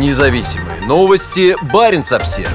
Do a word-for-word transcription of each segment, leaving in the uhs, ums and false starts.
Независимые новости. Barents Observer.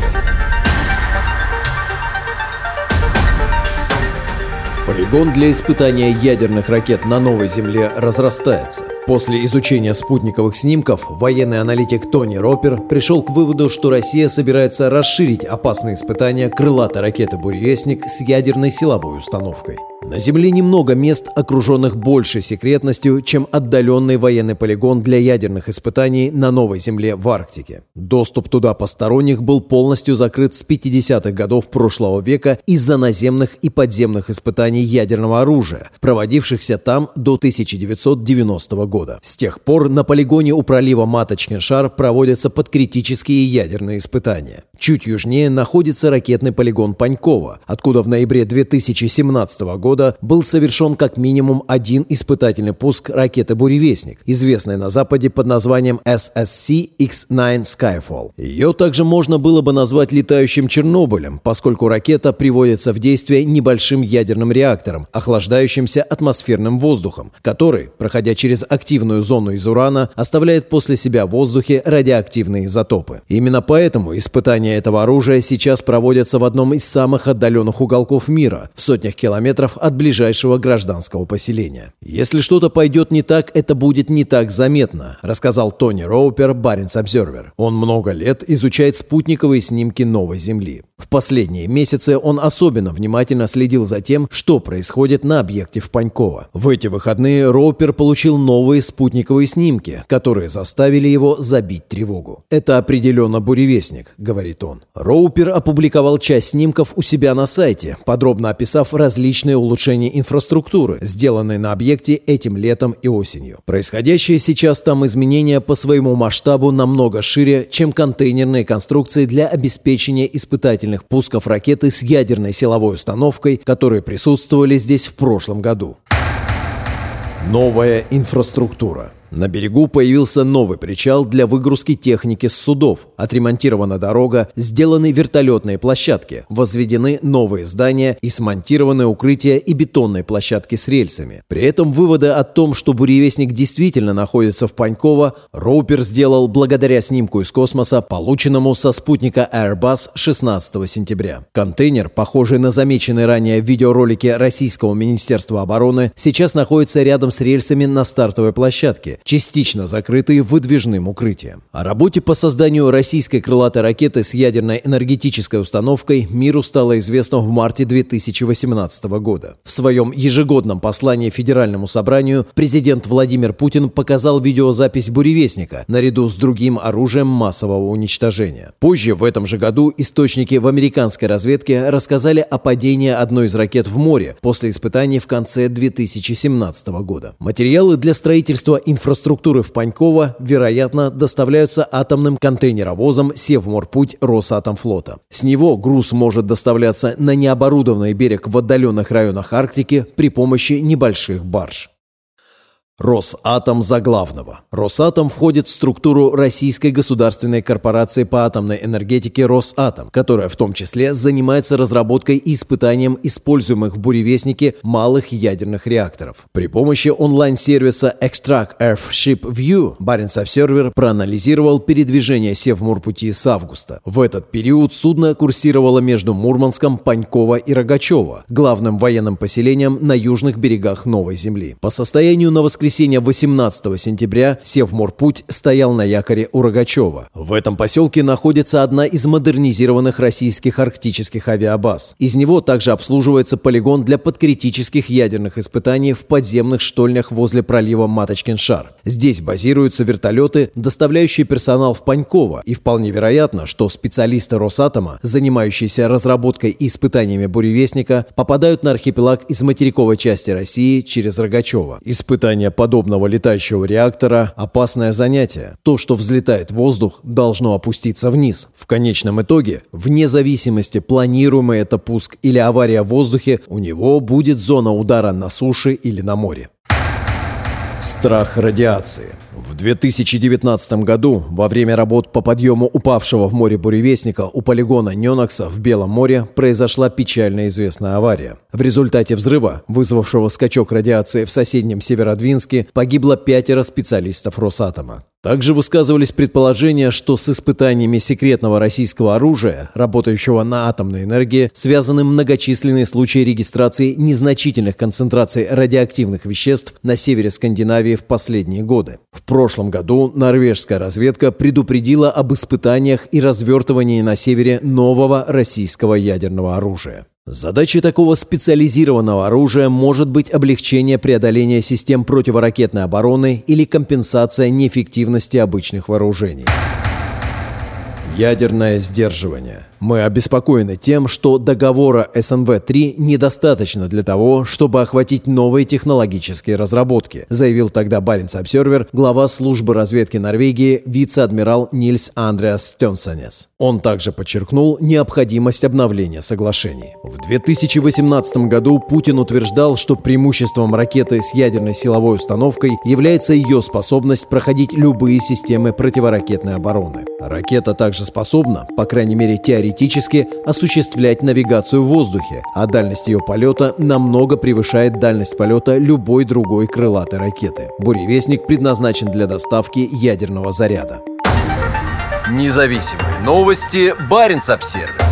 Полигон для испытания ядерных ракет на новой Земле разрастается. После изучения спутниковых снимков военный аналитик Тони Ропер пришел к выводу, что Россия собирается расширить опасные испытания крылатой ракеты «Буревестник» с ядерной силовой установкой. На Земле немного мест, окруженных большей секретностью, чем отдаленный военный полигон для ядерных испытаний на новой Земле в Арктике. Доступ туда посторонних был полностью закрыт с пятидесятых годов прошлого века из-за наземных и подземных испытаний ядерного оружия, проводившихся там до тысяча девятьсот девяностого года. С тех пор на полигоне у пролива Маточкин-Шар проводятся подкритические ядерные испытания. Чуть южнее находится ракетный полигон Панькова, откуда в ноябре две тысячи семнадцатого года был совершен как минимум один испытательный пуск ракеты «Буревестник», известной на Западе под названием эс эс си икс девять Skyfall. Ее также можно было бы назвать летающим Чернобылем, поскольку ракета приводится в действие небольшим ядерным реактором, охлаждающимся атмосферным воздухом, который, проходя через активную зону из урана, оставляет после себя в воздухе радиоактивные изотопы. Именно поэтому испытания этого оружия сейчас проводятся в одном из самых отдаленных уголков мира, в сотнях километров от от ближайшего гражданского поселения. «Если что-то пойдет не так, это будет не так заметно», рассказал Тони Ропер, Barents Observer. Он много лет изучает спутниковые снимки новой Земли. В последние месяцы он особенно внимательно следил за тем, что происходит на объекте в Паньково. В эти выходные Ропер получил новые спутниковые снимки, которые заставили его забить тревогу. «Это определенно «Буревестник», — говорит он. Ропер опубликовал часть снимков у себя на сайте, подробно описав различные улучшения инфраструктуры, сделанные на объекте этим летом и осенью. Происходящие сейчас там изменения по своему масштабу намного шире, чем контейнерные конструкции для обеспечения испытателей пусков ракеты с ядерной силовой установкой, которые присутствовали здесь в прошлом году. Новая инфраструктура. На берегу появился новый причал для выгрузки техники с судов, отремонтирована дорога, сделаны вертолетные площадки, возведены новые здания и смонтированы укрытия и бетонные площадки с рельсами. При этом выводы о том, что «Буревестник» действительно находится в Паньково, Ропер сделал благодаря снимку из космоса, полученному со спутника Airbus шестнадцатого сентября. Контейнер, похожий на замеченный ранее в видеоролике Российского министерства обороны, сейчас находится рядом с рельсами на стартовой площадке, частично закрытые выдвижным укрытием. О работе по созданию российской крылатой ракеты с ядерной энергетической установкой миру стало известно в марте две тысячи восемнадцатого года. В своем ежегодном послании Федеральному собранию президент Владимир Путин показал видеозапись «Буревестника» наряду с другим оружием массового уничтожения. Позже, в этом же году, источники в американской разведке рассказали о падении одной из ракет в море после испытаний в конце две тысячи семнадцатого года. Материалы для строительства инфраструктуры Инфраструктуры в Паньково, вероятно, доставляются атомным контейнеровозом «Севморпуть» Росатомфлота. С него груз может доставляться на необорудованный берег в отдаленных районах Арктики при помощи небольших барж. Росатом за главного. Росатом входит в структуру Российской государственной корпорации по атомной энергетике «Росатом», которая в том числе занимается разработкой и испытанием используемых в «Буревестнике» малых ядерных реакторов. При помощи онлайн-сервиса Extract Earthship View Barents Observer проанализировал передвижение Севморпути с августа. В этот период судно курсировало между Мурманском, Паньково и Рогачево, главным военным поселением на южных берегах Новой Земли. По состоянию на воскресенье В воскресенье восемнадцатого сентября Севморпуть стоял на якоре у Рогачева. В этом поселке находится одна из модернизированных российских арктических авиабаз. Из него также обслуживается полигон для подкритических ядерных испытаний в подземных штольнях возле пролива Маточкин-Шар. Здесь базируются вертолеты, доставляющие персонал в Паньково, и вполне вероятно, что специалисты Росатома, занимающиеся разработкой и испытаниями «Буревестника», попадают на архипелаг из материковой части России через Рогачево. Испытания подобного летающего реактора – опасное занятие. То, что взлетает в воздух, должно опуститься вниз. В конечном итоге, вне зависимости, планируемый это пуск или авария в воздухе, у него будет зона удара на суше или на море. Страх радиации. В две тысячи девятнадцатом году во время работ по подъему упавшего в море «Буревестника» у полигона Ненокса в Белом море произошла печально известная авария. В результате взрыва, вызвавшего скачок радиации в соседнем Северодвинске, погибло пятеро специалистов Росатома. Также высказывались предположения, что с испытаниями секретного российского оружия, работающего на атомной энергии, связаны многочисленные случаи регистрации незначительных концентраций радиоактивных веществ на севере Скандинавии в последние годы. В прошлом году норвежская разведка предупредила об испытаниях и развертывании на севере нового российского ядерного оружия. Задачей такого специализированного оружия может быть облегчение преодоления систем противоракетной обороны или компенсация неэффективности обычных вооружений. Ядерное сдерживание. Мы обеспокоены тем, что договора эс эн вэ три недостаточно для того, чтобы охватить новые технологические разработки, заявил тогда Barents Observer глава службы разведки Норвегии вице-адмирал Нильс Андреас Стенсенес. Он также подчеркнул необходимость обновления соглашений. В две тысячи восемнадцатом году Путин утверждал, что преимуществом ракеты с ядерной силовой установкой является ее способность проходить любые системы противоракетной обороны. Ракета также способна, по крайней мере теоретически, осуществлять навигацию в воздухе, а дальность ее полета намного превышает дальность полета любой другой крылатой ракеты. «Буревестник» предназначен для доставки ядерного заряда. Независимые новости Barents Observer.